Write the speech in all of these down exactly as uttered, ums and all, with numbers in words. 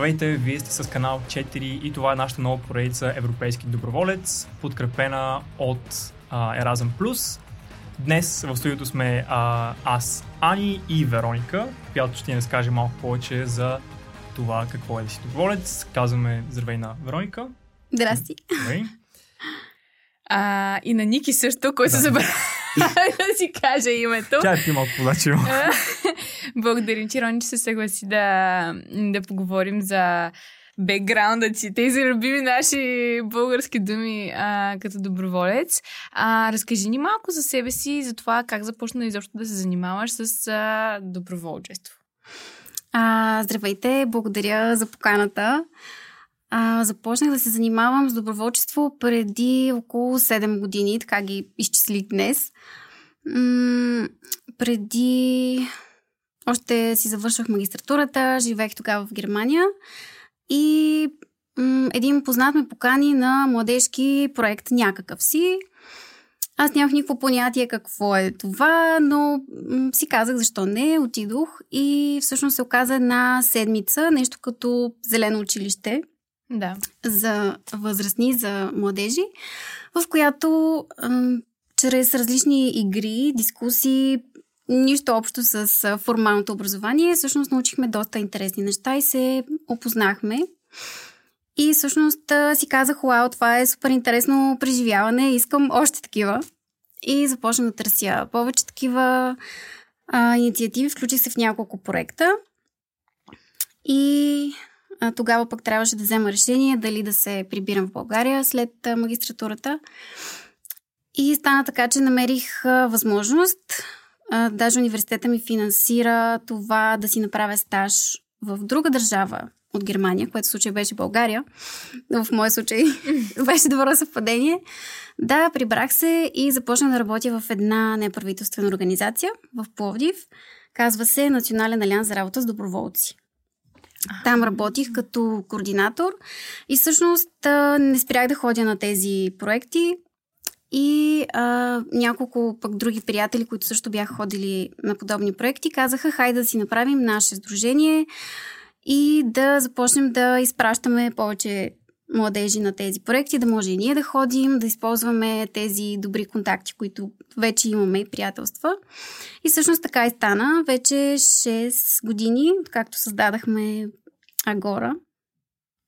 Здравейте, вие сте с канал четири и това е нашата нова поредица Европейски доброволец, подкрепена от а, Erasmus+. Днес в студиото сме а, аз, Ани и Вероника, която ще ни разкаже малко повече за това какво е да си доброволец. Казваме здравей на Вероника. Здрасти. Здравей. А, и на Ники също, който да. се забравя да си каже името. Тя е ти малко подачива. Благодарим, че Рони, че се съгласи да, да поговорим за бекграундът си, тези любими наши български думи а, като доброволец. А, разкажи ни малко за себе си и за това как започна изобщо да се занимаваш с а, доброволчество. А, здравейте, благодаря за поканата. А, започнах да се занимавам с доброволчество преди около седем години, така ги изчислих днес. М- преди... Още си завършвах магистратурата, живеех тогава в Германия и м- един познат ме покани на младежки проект някакъв си. Аз нямах никакво понятие какво е това, но м- си казах защо не, отидох и всъщност се оказа една седмица, нещо като зелено училище. Да. За възрастни, за младежи, в която м- чрез различни игри, дискусии, нищо общо с формалното образование, всъщност научихме доста интересни неща и се опознахме. И всъщност си казах, уау, това е супер интересно преживяване, искам още такива. И започнах да търся повече такива а, инициативи, включих се в няколко проекта. И а, тогава пък трябваше да взема решение дали да се прибирам в България след магистратурата. И стана така, че намерих а, възможност... Даже университета ми финансира това да си направя стаж в друга държава от Германия, което в случай беше България. В моя случай беше добро съвпадение. Да, прибрах се и започнах да работя в една неправителствена организация в Пловдив. Казва се Национален алианс за работа с доброволци. Там работих като координатор и всъщност не спрях да ходя на тези проекти. И а, няколко пък други приятели, които също бяха ходили на подобни проекти, казаха, хайде да си направим наше сдружение и да започнем да изпращаме повече младежи на тези проекти, да може и ние да ходим, да използваме тези добри контакти, които вече имаме и приятелства. И всъщност така и стана. Вече шест години, както създадахме Агора.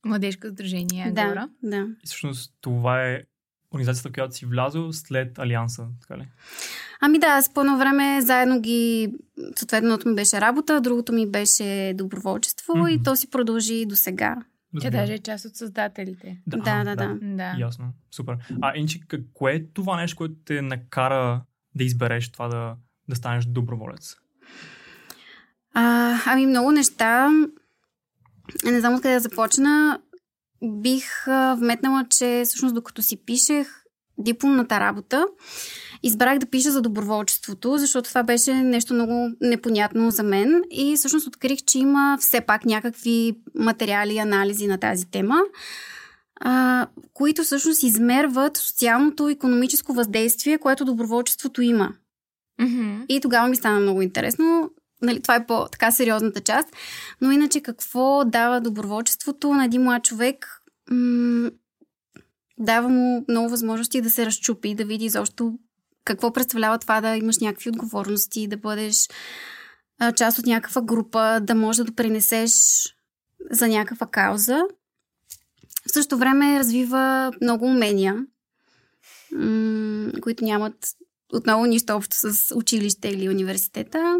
Младежко сдружение Агора. Да, да. И всъщност това е организацията, в която си влязъл след Алианса, така ли? Ами да, аз по-ново време заедно ги... Съответно, ми беше работа, другото ми беше доброволчество mm-hmm. и то си продължи до сега. Тя даже е част от създателите. Да, да, да. да. да. Ясно, супер. А иначе, кое е това нещо, което те накара да избереш това да, да станеш доброволец? А, ами много неща. Не знам откъде да започна. Бих вметнала, че всъщност докато си пишех дипломната работа, избрах да пиша за доброволчеството, защото това беше нещо много непонятно за мен и всъщност открих, че има все пак някакви материали и анализи на тази тема, а, които всъщност измерват социалното и икономическо въздействие, което доброволчеството има. Mm-hmm. И тогава ми стана много интересно. Нали, това е по-така сериозната част, но иначе какво дава доброволчеството на един млад човек? М- дава му много възможности да се разчупи, да види изобщо какво представлява това да имаш някакви отговорности, да бъдеш а, част от някаква група, да можеш да допринесеш за някаква кауза. В същото време развива много умения, м- които нямат отново нищо общо с училище или университета.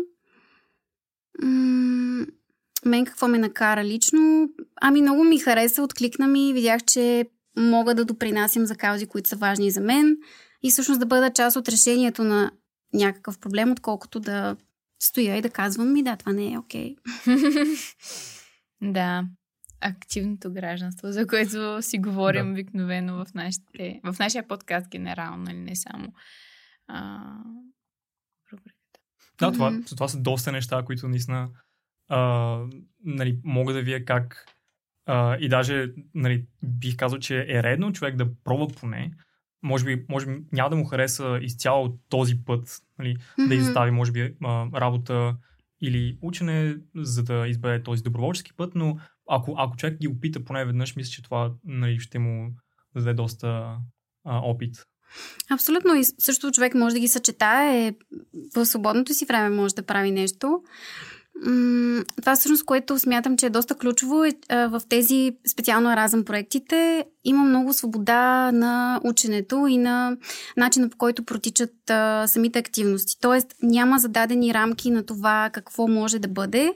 М- мен какво ме накара лично? Ами много ми хареса, откликна ми, видях, че мога да допринасям за каузи, които са важни за мен и всъщност да бъда част от решението на някакъв проблем, отколкото да стоя и да казвам ми, да, това не е окей. Да, активното гражданство, за което си говорим да. Обикновено в, нашите, в нашия подкаст генерално, или не само. А... Да, това, mm-hmm. това са доста неща, които наистина а, нали, мога да вие как а, и даже нали, бих казал, че е редно човек да пробва поне. Може би, може би няма да му хареса изцяло този път, нали, mm-hmm. да изостави може би а, работа или учене, за да избере този доброволчески път, но ако, ако човек ги опита поне веднъж, мисля, че това, нали, ще му даде доста а, опит. Абсолютно. И също човек може да ги съчетае. В свободното си време може да прави нещо. Това всъщност, което смятам, че е доста ключово, е в тези специално Еразъм проектите има много свобода на ученето и на начина, по който протичат самите активности. Тоест няма зададени рамки на това какво може да бъде,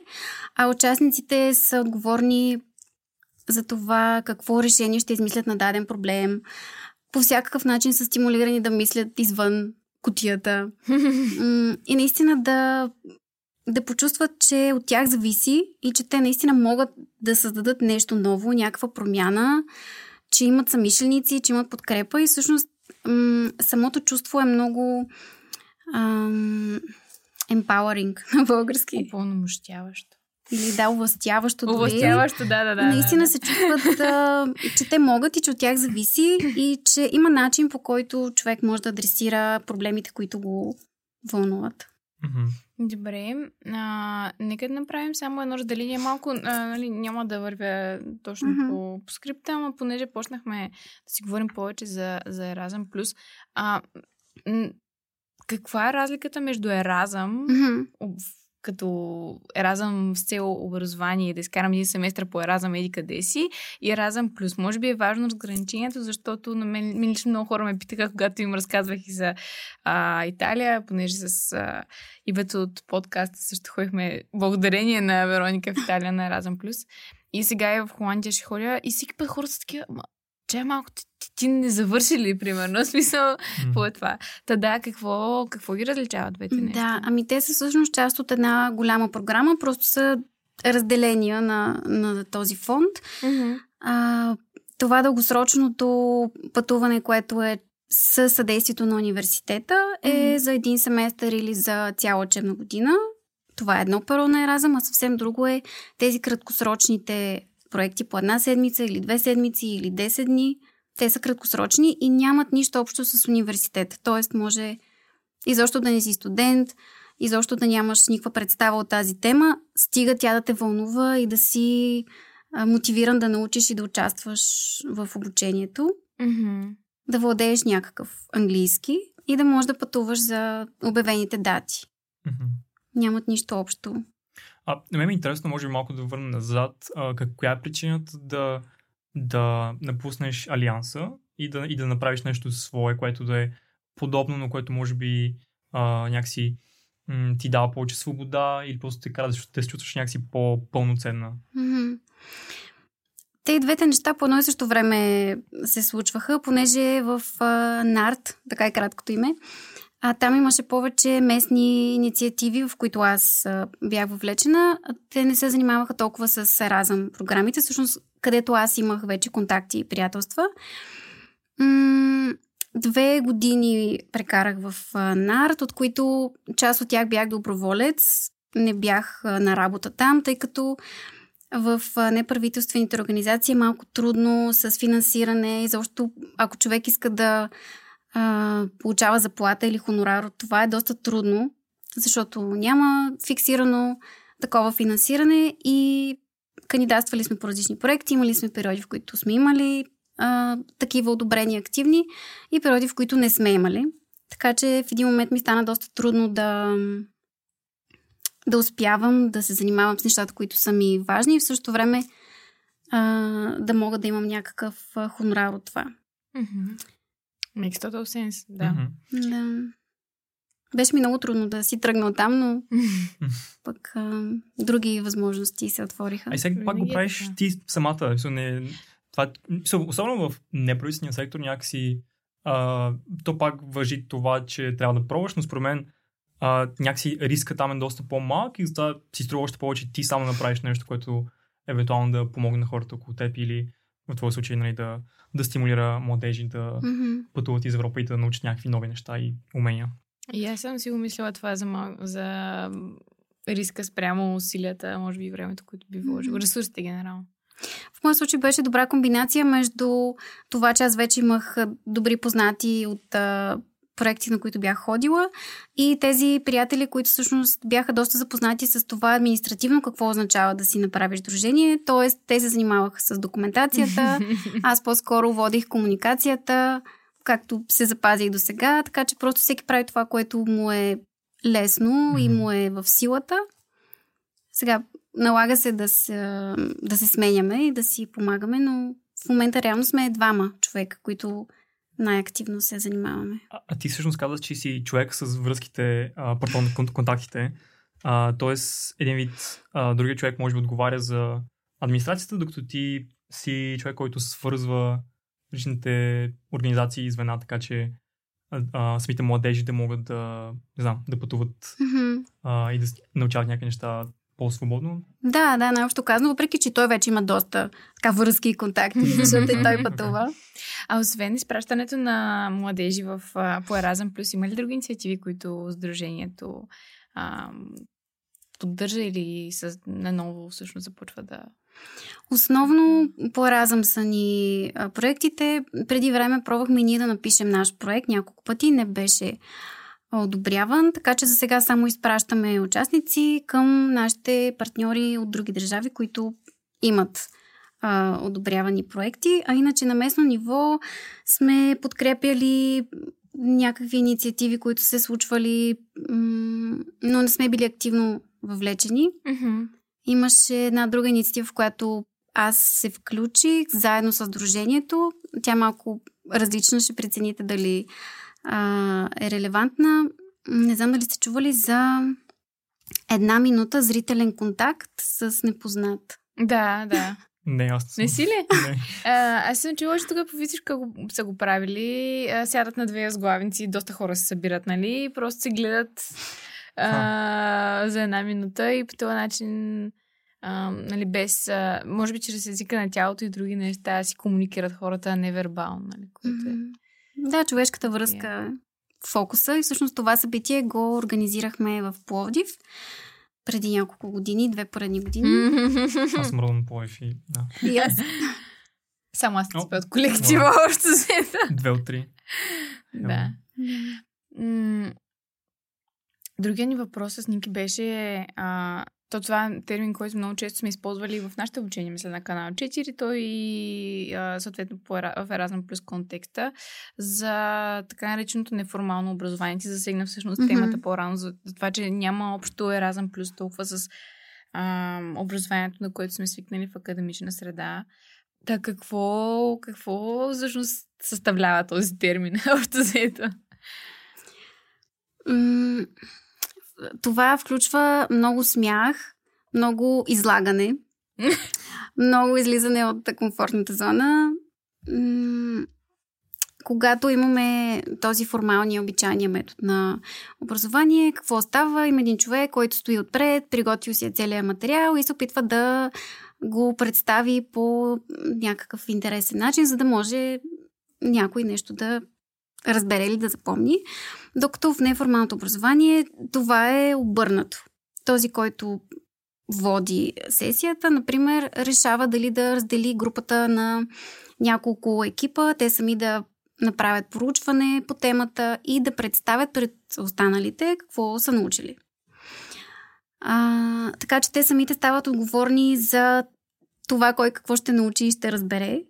а участниците са отговорни за това какво решение ще измислят на даден проблем. По всякакъв начин са стимулирани да мислят извън кутията. И наистина да... да почувстват, че от тях зависи и че те наистина могат да създадат нещо ново, някаква промяна, че имат съмишленици, че имат подкрепа и всъщност м- самото чувство е много ам, empowering на български. Упълномощяващо. Или да, овластяващо. Овластяващо, да, да, да. Наистина да, да. се чувстват, а, че те могат и че от тях зависи и че има начин, по който човек може да адресира проблемите, които го вълнуват. Mm-hmm. Добре, а, нека да направим само едно разделение малко, а, нали, няма да вървя точно mm-hmm. по, по скрипта, ама понеже почнахме да си говорим повече за, за Еразъм плюс, а, н- каква е разликата между Еразъм mm-hmm. об, като Еразъм с цел образование, да изкарам един семестър по Еразъм еди къде си, и Еразъм плюс? Може би е важно разграничението, защото на мен, мен лично много хора ме питаха, когато им разказвах и за а, Италия, понеже с а, Ивето от подкаста също ходихме благодарение на Вероника в Италия на Еразъм плюс. И сега и в Холандия ще ходя и всеки път хората са такива, че малко ти, ти, ти не завърши ли, примерно, смисъл, какво mm. е това? Та да, какво, какво ги различават двете неща? Да, ами те са всъщност част от една голяма програма, просто са разделения на, на този фонд. Mm-hmm. А, това дългосрочното пътуване, което е със съдействието на университета, е mm-hmm. за един семестър или за цяла учебна година. Това е едно перо на Еразъм, а съвсем друго е тези краткосрочните проекти по една седмица или две седмици или десет дни. Те са краткосрочни и нямат нищо общо с университета. Тоест може изобщо да не си студент, изобщо да нямаш никаква представа от тази тема, стига тя да те вълнува и да си а, мотивиран да научиш и да участваш в обучението. Mm-hmm. Да владееш някакъв английски и да можеш да пътуваш за обявените дати. Mm-hmm. Нямат нищо общо. А, на мен е интересно, може би малко да върна назад, а, каква е причината да, да напуснеш Алианса и да, и да направиш нещо свое, което да е подобно, но което може би а, някакси м- ти дава повече свобода или просто те кара, защото те се чувстваш някакси по-пълноценна. Mm-hmm. Те и двете неща по едно и също време се случваха, понеже в а, НАРТ, така е краткото име, а там имаше повече местни инициативи, в които аз а, бях въвлечена. Те не се занимаваха толкова с Еразъм програмите, всъщност където аз имах вече контакти и приятелства. М- две години прекарах в а, НАРТ, от които част от тях бях доброволец. Не бях а, на работа там, тъй като в а, неправителствените организации е малко трудно с финансиране и защо ако човек иска да получава заплата или хонорар от това, е доста трудно, защото няма фиксирано такова финансиране и кандидатствали сме по различни проекти, имали сме периоди, в които сме имали а, такива одобрени активни и периоди, в които не сме имали. Така че в един момент ми стана доста трудно да, да успявам да се занимавам с нещата, които са ми важни и в същото време а, да мога да имам някакъв хонорар от това. Mm-hmm. Makes total sense, да. Mm-hmm. Да. Беше ми много трудно да си тръгна там, но пък а, други възможности се отвориха. А сега пак го правиш ти самата. Не, това, особено в неправителствения сектор някакси а, то пак важи това, че трябва да пробваш, но според мен а, някакси риска там е доста по-малък и затова си струва още повече ти само направиш нещо, което евентуално да помогне на хората около теб или в твой случай, нали, да, да стимулира младежи да mm-hmm. пътуват из Европа и да научат някакви нови неща и умения. И аз съм си го мислила това за, мал... за риска спрямо усилията, може би и времето, което би вложил. Mm-hmm. Ресурсите генерално. В моя случай беше добра комбинация между това, че аз вече имах добри познати от а, проекти, на които бях ходила, и тези приятели, които всъщност бяха доста запознати с това административно какво означава да си направиш сдружение, т.е. те се занимаваха с документацията, аз по-скоро водих комуникацията, както се запазих до сега, така че просто всеки прави това, което му е лесно mm-hmm. и му е в силата. Сега налага се да се, да се сменяме и да си помагаме, но в момента реално сме двама човека, които най-активно се занимаваме. А, а ти всъщност каза, че си човек с връзките, а, пардон, контактите. А, тоест, един вид, а, другия човек може би отговаря за администрацията, докато ти си човек, който свързва различните организации и звена, така че а, а, самите младежи да могат да, не знам, да пътуват mm-hmm. а, и да научават някакви неща по-свободно. Да, да, най-общо казано, въпреки че той вече има доста така връзки и контакти, защото и той пътува. А освен изпращането на младежи в, по Erasmus+, има ли други инициативи, които сдружението а, поддържа или с, наново всъщност започва да... Основно по Erasmus са ни а, проектите. Преди време пробвахме ние да напишем наш проект няколко пъти, не беше одобряван, така че за сега само изпращаме участници към нашите партньори от други държави, които имат а, одобрявани проекти, а иначе на местно ниво сме подкрепяли някакви инициативи, които се случвали, м- но не сме били активно въвлечени. Mm-hmm. Имаше една друга инициатива, в която аз се включих заедно с сдружението. Тя малко различна, ще прецените дали а, е релевантна. Не знам дали сте чували за една минута зрителен контакт с непознат. Да, да. Не, аз не съм. Не си ли? Не. А, аз съм чула, че тук по висишка са го правили. А, сядат на две сглавници, доста хора се събират, нали? Просто се гледат... Uh, за една минута и по този начин uh, нали, без, uh, може би чрез езика на тялото и други неща си комуникират хората невербално. Нали, което е... mm, да, човешката връзка yeah. фокуса и всъщност това събитие го организирахме в Пловдив преди няколко години, две поредни години. Mm-hmm. Аз съм родом в Пловдив и да. Yes. Само аз не спя от колектива wow. още се. Две от три. Да. Mm. Другия ни въпрос с Ники беше, а, то това е термин, който много често сме използвали в нашите обучения, мисля, на канал четири, той и а, съответно по, в Erasmus плюс контекста, за така нареченото неформално образование. Ти засегна всъщност mm-hmm. темата по-рано, за, за това, че няма общо Erasmus плюс толкова с а, образованието, на което сме свикнали в академична среда. Та какво, какво всъщност съставлява този термин? Общо заето? М- Това включва много смях, много излагане, много излизане от комфортната зона. М- когато имаме този формалния, обичайния метод на образование, какво става? Има един човек, който стои отпред, приготвил си целият материал и се опитва да го представи по някакъв интересен начин, за да може някой нещо да разбере ли да запомни, докато в неформалното образование това е обърнато. Този, който води сесията, например, решава дали да раздели групата на няколко екипа, те сами да направят проучване по темата и да представят пред останалите какво са научили. А, така че те самите стават отговорни за това кой какво ще научи и ще разбере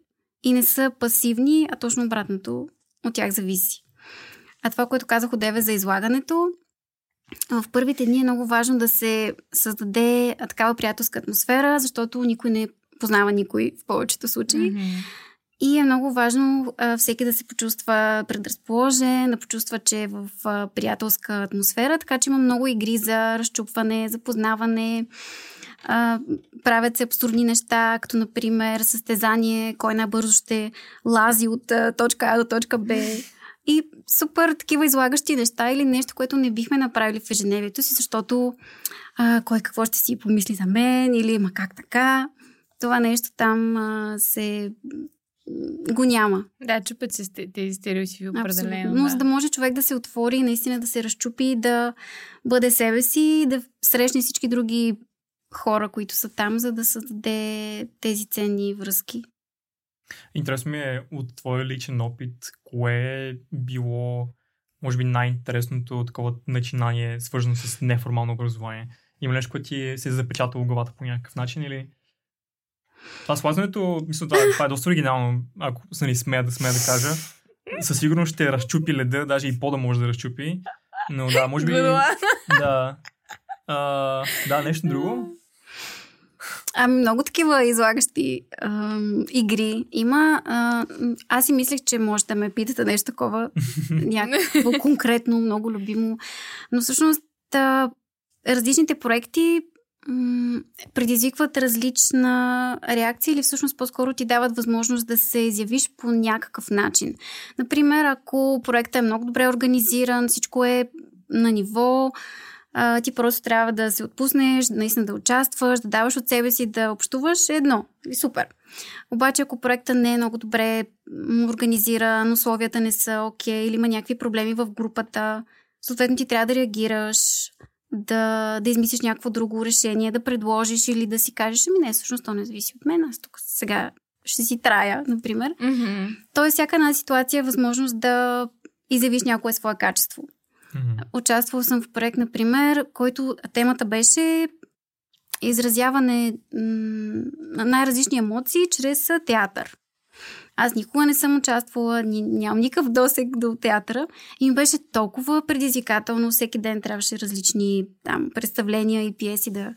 и не са пасивни, а точно обратното, от тях зависи. А това, което казах одеве за излагането, в първите дни е много важно да се създаде такава приятелска атмосфера, защото никой не познава никой в повечето случаи. Mm-hmm. И е много важно а, всеки да се почувства предразположен, да почувства, че е в а, приятелска атмосфера, така че има много игри за разчупване, за познаване. Uh, правят се абсурдни неща, като например състезание, кой най-бързо ще лази от uh, точка А до точка Б. И супер такива излагащи неща или нещо, което не бихме направили в ежедневието си, защото uh, кой какво ще си помисли за мен или ма как така. Това нещо там uh, се го няма. Да, чупят се тези стереотипи определено. Но да. За да може човек да се отвори, наистина да се разчупи, да бъде себе си, да срещне всички други хора, които са там, за да създаде тези ценни връзки. Интересно ми е от твоя личен опит, кое е било може би най-интересното такова начинание, свързано с неформално образование? Има нещо, което ти се е запечатало главата по някакъв начин или... Това слазването, мисля, това, това е доста оригинално, ако не смея да смея да кажа. Със сигурност ще разчупи леда, даже и пода може да разчупи. Но да, може би... да. А, да, нещо друго? Ами много такива излагащи а, игри има. А, аз и мислех, че може да ме питате нещо такова, някакво конкретно, много любимо. Но всъщност а, различните проекти м- предизвикват различна реакция или всъщност по-скоро ти дават възможност да се изявиш по някакъв начин. Например, ако проектът е много добре организиран, всичко е на ниво, ти просто трябва да се отпуснеш, наистина да участваш, да даваш от себе си, да общуваш, едно. Супер. Обаче, ако проектът не е много добре организиран, условията не са окей, или има някакви проблеми в групата, съответно ти трябва да реагираш, да, да измислиш някакво друго решение, да предложиш или да си кажеш, ами не, всъщност то не зависи от мен, аз тук сега ще си трая, например. Mm-hmm. Тоест, всяка една ситуация е възможност да изявиш някое свое качество. Mm-hmm. Участвала съм в проект, например, който темата беше изразяване на най-различни емоции чрез театър. Аз никога не съм участвала, нямам никакъв досег до театъра и ми беше толкова предизвикателно. Всеки ден трябваше различни там, представления и пиеси да,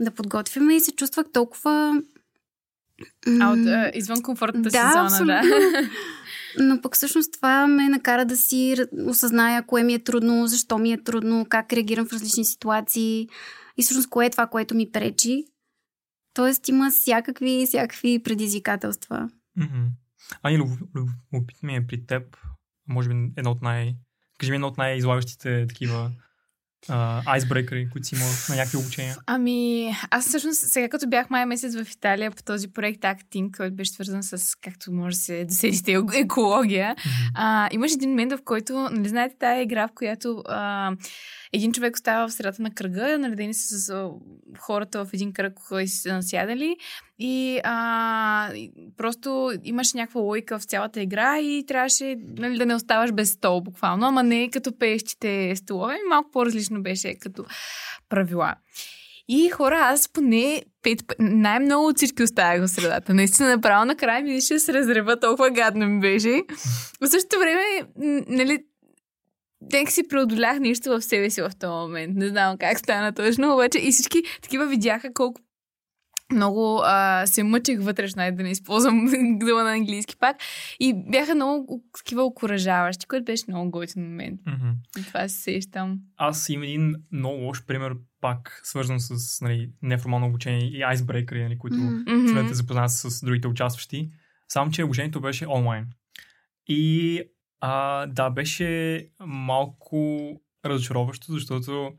да подготвим и се чувствах толкова... А от uh, извън комфортната да, си зона, абсолютно. Да. Но пък всъщност това ме накара да си осъзная кое ми е трудно, защо ми е трудно, как реагирам в различни ситуации и всъщност кое е това, което ми пречи. Тоест има всякакви, всякакви предизвикателства. Mm-hmm. Ани, любопит ми е при теб, може би едно от най... Кажи ми едно от най-излагащите такива айсбрейкъри, които си имал на някакви обучения. Ами, аз всъщност сега като бях май месец в Италия по този проект Act Think, който беше свързан с, както може да се досетите, екология, mm-hmm. а, имаш един момент, в който, нали знаете, тая игра, в която а, един човек остава в средата на кръга, наредени са с а, хората в един кръг, които са насядали и а, просто имаш някаква логика в цялата игра и трябваше, нали, да не оставаш без стол буквално, ама не като пеещите столове, малко по-различно беше като правила. И хора, аз поне пет, най-много от всички оставях в средата. Наистина, направо накрая ми ще се разрева, толкова гадно ми беше. В същото време, нали, тък си преодолях нещо в себе си в този момент. Не знам как стана точно, обаче и всички такива видяха колко много а, се мъчих вътрешно, и да не използвам дума на английски пак. И бяха много такива окуражаващи, което беше много готин момент. Mm-hmm. И това се сещам. Аз имам един много лош пример, пак свързан с, нали, неформално обучение и айсбрейкъри, нали, които mm-hmm. следите запознат с другите участващи. Само, че обучението беше онлайн. И а, да, беше малко разочароващо, защото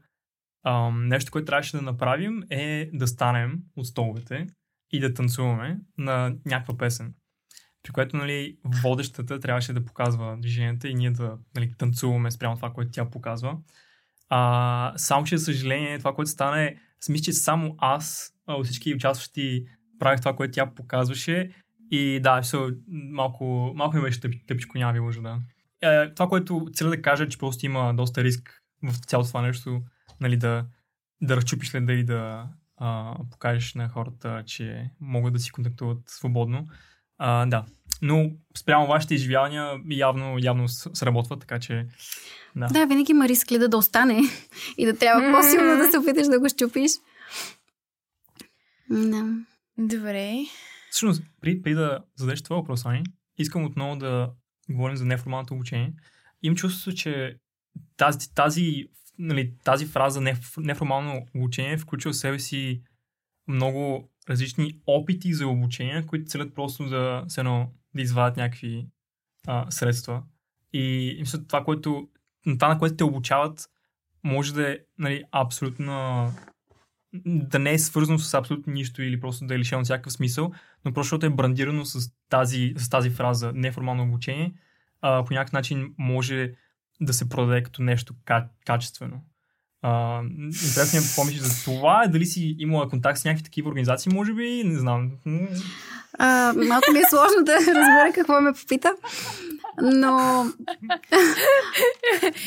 Um, нещо, което трябваше да направим, е да станем от столовете и да танцуваме на някаква песен. При което, нали, водещата трябваше да показва движенията и ние да, нали, танцуваме спрямо това, което тя показва. А, само, че за съжаление, това, което стана е, мисля, че само аз от всички участващи правих това, което тя показваше и да, все, малко, малко ми беше тъпчко, няма ви лъжа, да. Е, това, което целя да кажа, че просто има доста риск в цялото това нещо, нали, да, да разчупиш леда и да а, покажеш на хората, че могат да си контактуват свободно. А, да. Но спрямо вашите изживявания явно, явно сработват, така че... Да, да, винаги има риск леда да остане и да трябва по-силно да се опиташ да го щупиш. Да. Добре. Всъщност, преди да зададеш това въпрос, Ани, искам отново да говорим за неформалното обучение. Им чувството, че тази, тази Нали, тази фраза неформално обучение включва в себе си много различни опити за обучение, които целят просто да, едно, да извадят някакви а, средства. И мисля, това, което, това, на което те обучават, може да е, нали, абсолютно, да не е свързано с абсолютно нищо или просто да е лишено всякакъв смисъл, но просто защото е брандирано с тази, с тази фраза неформално обучение, а, по някакъв начин може да се продаде като нещо ка- качествено. А, интересно ми е помисли за това. Дали си имала контакт с някакви такива организации, може би? Не знам. А, малко ми е сложно да разбера какво ме попита. Но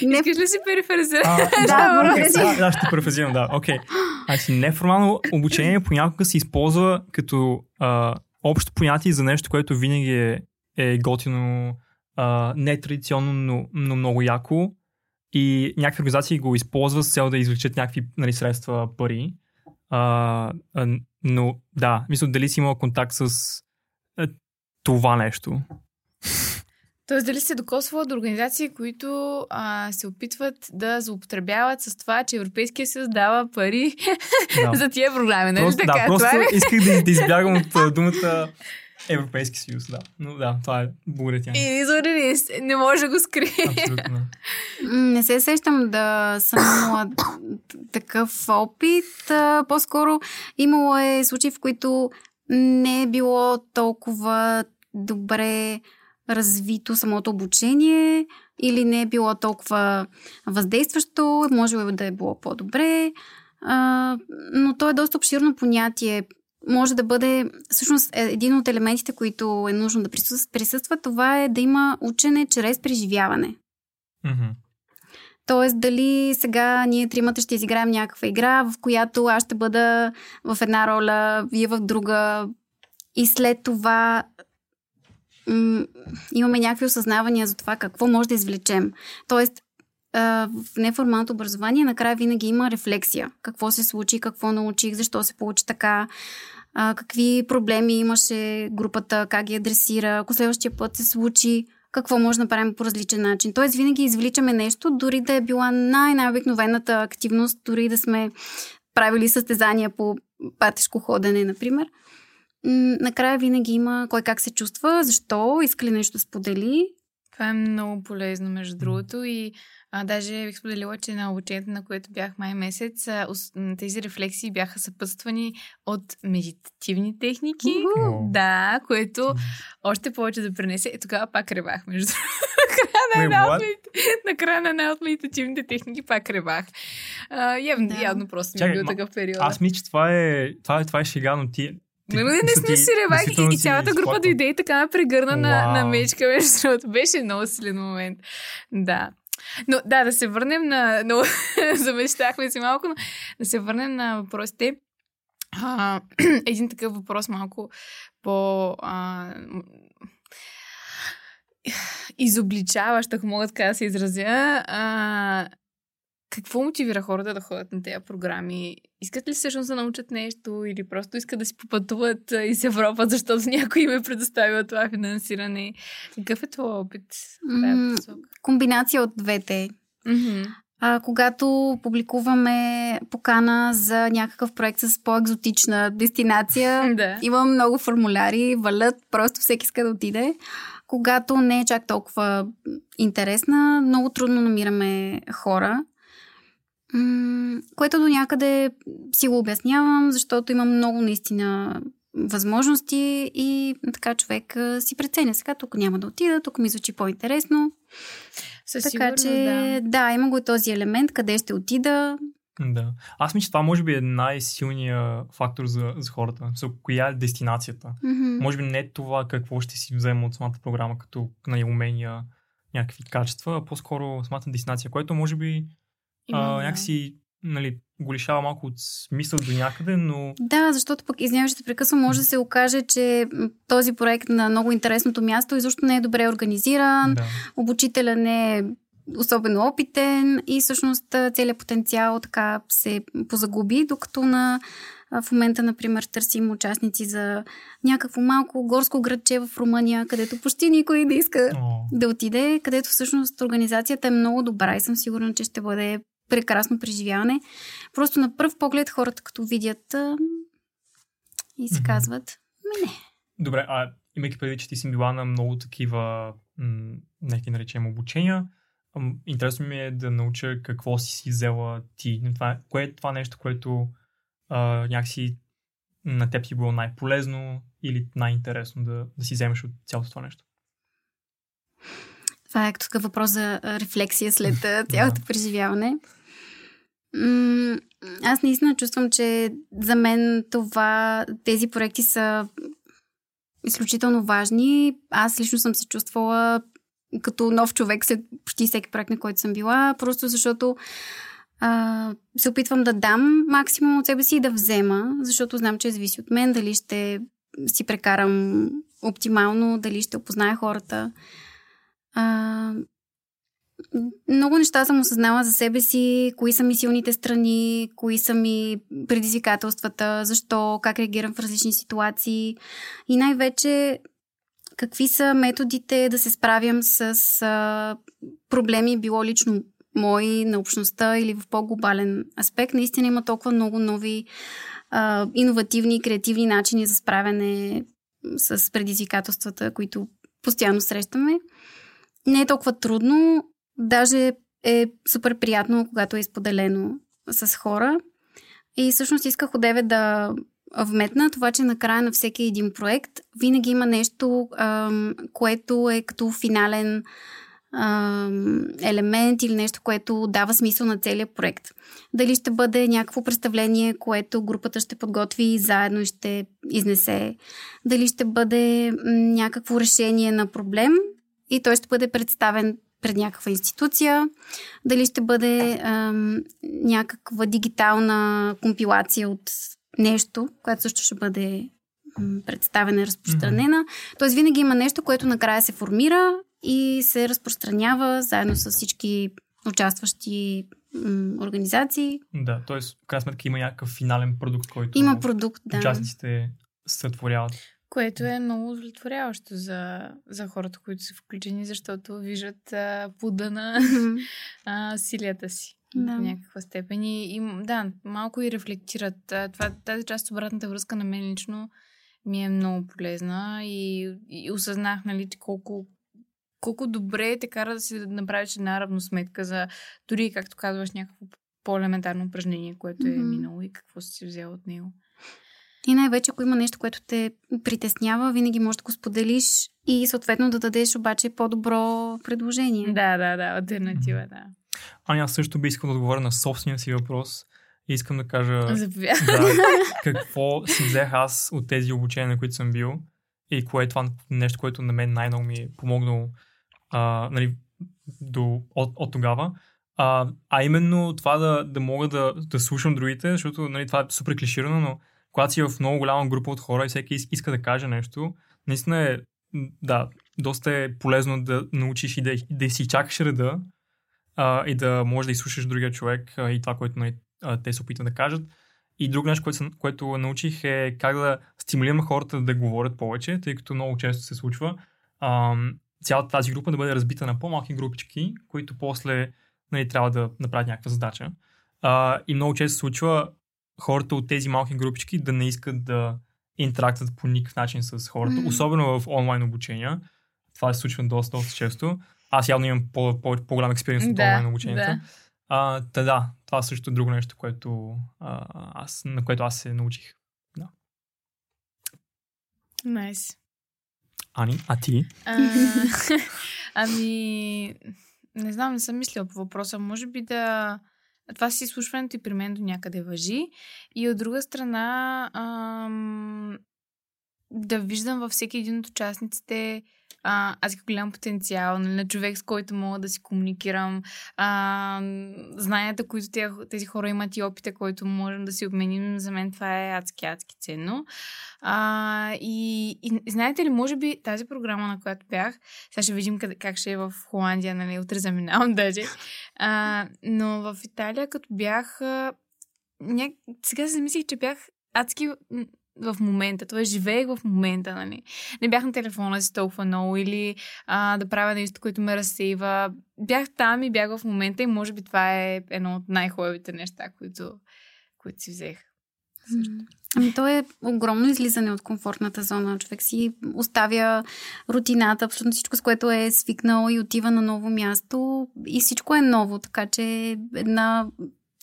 Не... Искаш ли си перифразирам? Да, да, да, ще перифразирам, да. Окей. Okay. Значи, неформално обучение понякога се използва като а, общо понятие за нещо, което винаги е, е готино, а, не традиционно, но, но много яко. И някакви организации го използват с цел да извлечат някакви, нали, средства, пари. А, а, но да, мисля, дали си имал контакт с а, това нещо. Тоест, дали се докосва до организации, които а, се опитват да злоупотребяват с това, че Европейския съюз дава пари да. за тия програми. Нали? Просто, така, да, просто е... исках да, да избягам от думата Европейски съюз, да. Но да, това е благодаря. И изори не може да го скрие. Абсолютно. Не се сещам да съм имала такъв опит. По-скоро имало е случаи, в които не е било толкова добре развито самото обучение или не е било толкова въздействащо, може да е било по-добре, а, но то е доста обширно понятие. Може да бъде, всъщност един от елементите, които е нужно да присъства, това е да има учене чрез преживяване. Mm-hmm. Тоест, дали сега ние тримата ще изиграем някаква игра, в която аз ще бъда в една роля, вие в друга и след това имаме някакви осъзнавания за това какво може да извлечем. Тоест, в неформалното образование накрая винаги има рефлексия. Какво се случи, какво научих, защо се получи така, какви проблеми имаше групата, как ги адресира, ако следващия път се случи, какво може да направим по различен начин. Тоест, винаги извличаме нещо, дори да е била най-най-обикновената активност, дори да сме правили състезания по патешко ходене, например. Накрая винаги има кой как се чувства, защо, иска ли нещо да сподели. Това е много полезно, между другото, и а, даже бих споделила, че на обучението, на което бях май месец, а, тези рефлексии бяха съпътствани от медитативни техники, uh-huh. да, което още повече да пренесе. Е, тогава пак ревах, между другото. На края на една от медитативните техники пак ревах. А, явно, да. явно просто Чакай, ми бил ма... такъв период. Аз мисля, че това е, това е, това е шега, но ти... Не, не, не сме си реваки и цялата група дойде и така ме прегърна на, на мечка. Беше, беше много силен момент. Да. Но да, да се върнем на... Но, замечтахме си малко, но да се върнем на въпросите. А, един такъв въпрос малко по... А, изобличаващ, ако мога така да се изразя. А, какво мотивира хората да ходят на тези програми? Искат ли всъщност да научат нещо или просто искат да си попътуват из Европа, защото някой им е предоставил това финансиране? Какъв е това опит? Mm, комбинация от двете. Mm-hmm. А, когато публикуваме покана за някакъв проект с по-екзотична дестинация, да. Има много формуляри, валят, просто всеки иска да отиде. Когато не е чак толкова интересна, много трудно намираме хора, което до някъде си го обяснявам, защото има много наистина възможности и така човек си преценя. Сега тук няма да отида, тук ми звучи по-интересно. Със така сигурно, че да. да, има го и този елемент, къде ще отида. Да. Аз мисля, че това може би е най-силният фактор за, за хората. За коя е дестинацията? Mm-hmm. Може би не това какво ще си взема от самата програма, като на умения, някакви качества, а по-скоро самата дестинация, което може би А, някакси, нали, го лишава малко от смисъл до някъде, но... Да, защото пък, извинявай, ще прекъсвам, може да се окаже, че този проект на много интересното място изобщо не е добре организиран, да. Обучителя не е особено опитен и всъщност целият потенциал така се позагуби, докато на в момента, например, търсим участници за някакво малко горско градче в Румъния, където почти никой не иска oh. да отиде, където всъщност организацията е много добра и съм сигурна, че ще бъде прекрасно преживяване. Просто на пръв поглед хората, като видят а... и си mm-hmm. казват, ми не. Добре, а имайки предвид, че ти си била на много такива, м- нека наречем, обучения, интересно ми е да науча какво си си взела ти. Това, кое е това нещо, което Uh, някакси на теб си било най-полезно или най-интересно да, да си вземеш от цялото това нещо? Това е такъв въпрос за рефлексия след цялото да. преживяване. М- аз наистина чувствам, че за мен това, тези проекти са изключително важни. Аз лично съм се чувствала като нов човек след почти всеки проект, на който съм била, просто защото а, се опитвам да дам максимум от себе си и да взема, защото знам, че зависи от мен, дали ще си прекарам оптимално, дали ще опозная хората. А, много неща съм осъзнала за себе си, кои са ми силните страни, кои са ми предизвикателствата, защо, как реагирам в различни ситуации и най-вече какви са методите да се справям с а, проблеми, било лично мои, на общността или в по-глобален аспект. Наистина има толкова много нови а, иновативни и креативни начини за справяне с предизвикателствата, които постоянно срещаме. Не е толкова трудно, даже е супер приятно, когато е изподелено с хора. И всъщност исках одеве да вметна това, че накрая на всеки един проект винаги има нещо, което е като финален елемент или нещо, което дава смисъл на целия проект. Дали ще бъде някакво представление, което групата ще подготви заедно и ще изнесе. Дали ще бъде някакво решение на проблем и той ще бъде представен пред някаква институция, дали ще бъде ам, някаква дигитална компилация от нещо, което също ще бъде ам, представена и разпространена. Mm-hmm. Тоест винаги има нещо, което накрая се формира и се разпространява заедно с всички участващи м, организации. Да, т.е. в крайна сметка има някакъв финален продукт, който има продукт, да. Участниците сътворяват. Което е много удовлетворяващо за, за хората, които са включени, защото виждат а, плода на а, силията си да. В някаква степен. И, и да, малко и рефлектират. Това, тази част от обратната връзка на мен лично ми е много полезна и, и осъзнах, нали, колко, колко добре е така да си направиш една равносметка за дори, както казваш, някакво по-елементарно упражнение, което е минало и какво си взел от него. И най-вече, ако има нещо, което те притеснява, винаги можеш да го споделиш и съответно да дадеш обаче по-добро предложение. Да, да, да, альтернатива, mm-hmm. да. Аня, аз също би искал да отговоря на собствения си въпрос и искам да кажа да, какво си взех аз от тези обучения, на които съм бил и кое е това нещо, което на мен най-много ми е помогнало а, нали, до, от, от тогава. А, а именно това да, да мога да, да слушам другите, защото нали, това е супер клиширано, но когато си в много голяма група от хора и всеки иска да каже нещо, наистина е, да, доста е полезно да научиш и да, да си чакаш реда а, и да можеш да изслушаш другия човек а, и това, което не, а, те се опитват да кажат. И друго нещо, което, което научих е как да стимулирам хората да говорят повече, тъй като много често се случва а, цялата тази група да бъде разбита на по-малки групички, които после нали, трябва да направят някаква задача. А, и много често се случва хората от тези малки групички да не искат да интерактват по никакъв начин с хората, mm-hmm. особено в онлайн обучения. Това се случва доста, доста често. Аз явно имам по- по- по-голям експириенс от да, онлайн обученията. Да. Та да, това също е друго нещо, което, а, аз, на което аз се научих. Да. Найс. Nice. Ани, а ти? Uh, ами, не знам, не съм мислила по въпроса. Може би да... Това си изслушването и при мен до някъде важи. И от друга страна ам, да виждам във всеки един от участниците а, аз как голям потенциал нали, на човек, с който мога да си комуникирам. Ам, знанията, които тези хора имат и опита, който можем да си обменим. За мен това е адски-адски ценно. А, и, и знаете ли, може би тази програма, на която бях, сега ще видим къде, как ще е в Холандия, нали, утре заминавам даже, а, но в Италия като бях, ня... сега се замислих, че бях адски в момента, т.е. живеех в момента, нали. Не бях на телефона си толкова много или а, да правя нещо, което ме разсейва. Бях там и бях в момента и може би това е едно от най-хубавите неща, които, които си взех. Също. Ами то е огромно излизане от комфортната зона. Човек си оставя рутината, абсолютно всичко, с което е свикнал и отива на ново място и всичко е ново, така че една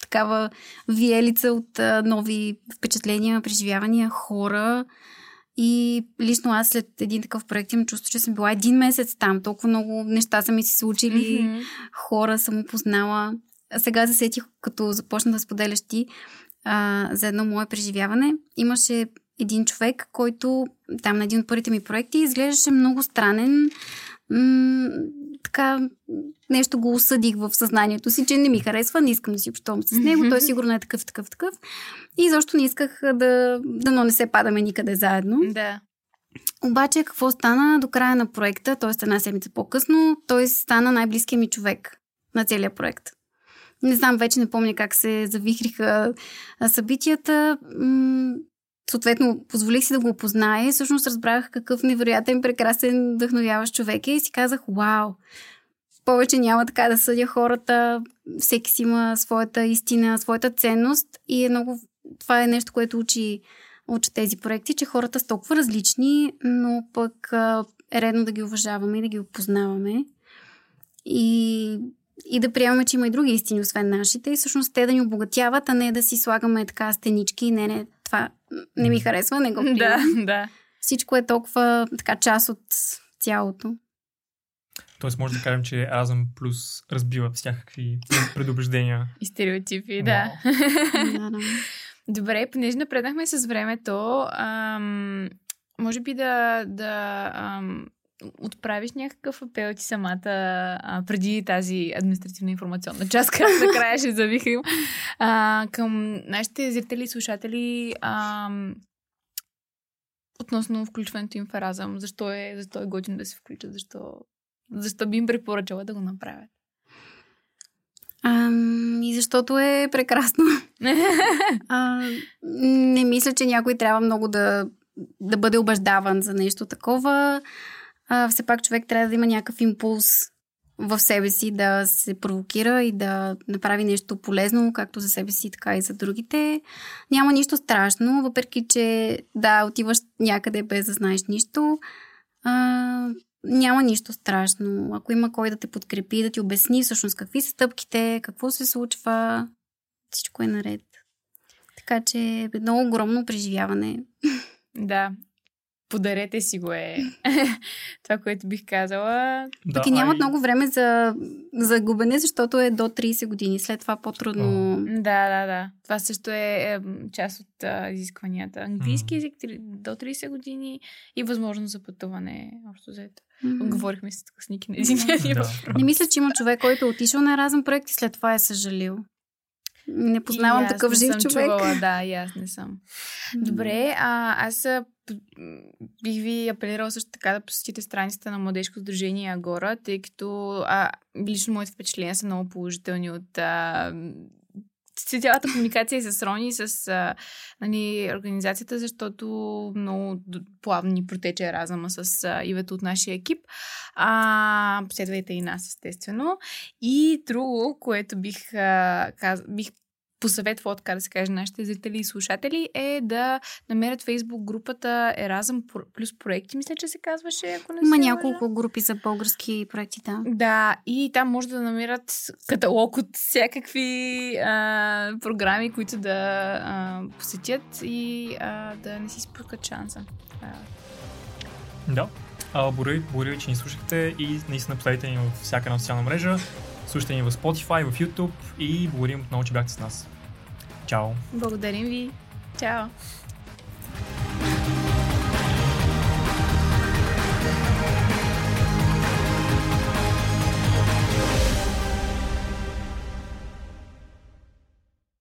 такава виелица от нови впечатления, преживявания, хора и лично аз след един такъв проект имам чувство, че съм била един месец там. Толкова много неща са ми се случили, mm-hmm. хора съм опознала. Сега засетих, като започна да споделяш ти, Uh, за едно мое преживяване. Имаше един човек, който там на един от първите ми проекти изглеждаше много странен. М- така нещо го осъдих в съзнанието си, че не ми харесва, не искам да си общувам с него, mm-hmm. той сигурно е такъв, такъв, такъв. И защо не исках да, да но не се падаме никъде заедно. Да. Обаче какво стана до края на проекта, т.е. една седмица по-късно, той стана най-близкият ми човек на целия проект. Не знам, вече не помня как се завихриха събитията. Съответно, позволих си да го опозная и всъщност разбрах какъв невероятен, прекрасен, вдъхновяващ човек е и си казах, вау, повече няма така да съдя хората, всеки си има своята истина, своята ценност и е много... това е нещо, което учи, учи тези проекти, че хората са толкова различни, но пък е редно да ги уважаваме и да ги опознаваме и... и да приемаме, че има и други истини, освен нашите. И всъщност те да ни обогатяват, а не да си слагаме така стенички. Не, не, това не ми харесва, не го приемам. Да, да. Всичко е толкова така част от цялото. Тоест може да кажем, че Erasmus плюс разбива всякакви предубеждения. И стереотипи, да. да, да. Добре, понеже напреднахме с времето, ам, може би да... да ам, отправиш някакъв апел ти самата а, преди тази административна информационна част, като накрая ще завихрим. А, към нашите зрители и слушатели а, относно включването им в Еразъм. Защо е, защо е готин да се включат? Защо, защо би им препоръчала да го направят? А, и защото е прекрасно. а, не мисля, че някой трябва много да, да бъде убеждаван за нещо такова. А, все пак човек трябва да има някакъв импулс в себе си, да се провокира и да направи нещо полезно, както за себе си, така и за другите. Няма нищо страшно, въпреки че да, отиваш някъде без да знаеш нищо. А, няма нищо страшно. Ако има кой да те подкрепи, да ти обясни всъщност какви са стъпките, какво се случва, всичко е наред. Така че едно огромно преживяване. Да. Подарете си го е това, което бих казала. Да, Таки нямат ай... много време за, за губене, защото е до трийсет години. След това по-трудно... Oh. Да, да, да. Това също е, е част от а, изискванията. Английски mm. език до трийсет години и възможност за пътуване. Общо заето. Mm. Говорихме се с Ники на език. Да. Не мисля, че има човек, който е отишъл на разен проект и след това е съжалил. Не познавам такъв жив човек. Чувала, да, и аз не съм. Добре, а, аз бих ви апелирала също така да посетите страницата на Младежко сдружение Агора, тъй като а, лично моите впечатления са много положителни от а, цялата комуникация и с Рони, и с а, нали, организацията, защото много плавно ни протече разъма с а, Ивето от нашия екип. А, последвайте и нас, естествено. И друго, което бих, а, каз... бих посъветвала, така да се каже, нашите зрители и слушатели, е да намерят Фейсбук групата Еразъм плюс проекти, мисля, че се казваше, ако не се Ма вържа. Няколко групи за български проекти, да. Да, и там може да намерят каталог от всякакви а, програми, които да а, посетят и а, да не си спускат шанса. А. Да. Благодаря ви, че ни слушахте и наистина последите ни във всяка на социална мрежа. Слушайте ни в Spotify, в YouTube и благодарим отново, че бяхте с нас. Чао! Благодарим ви! Чао!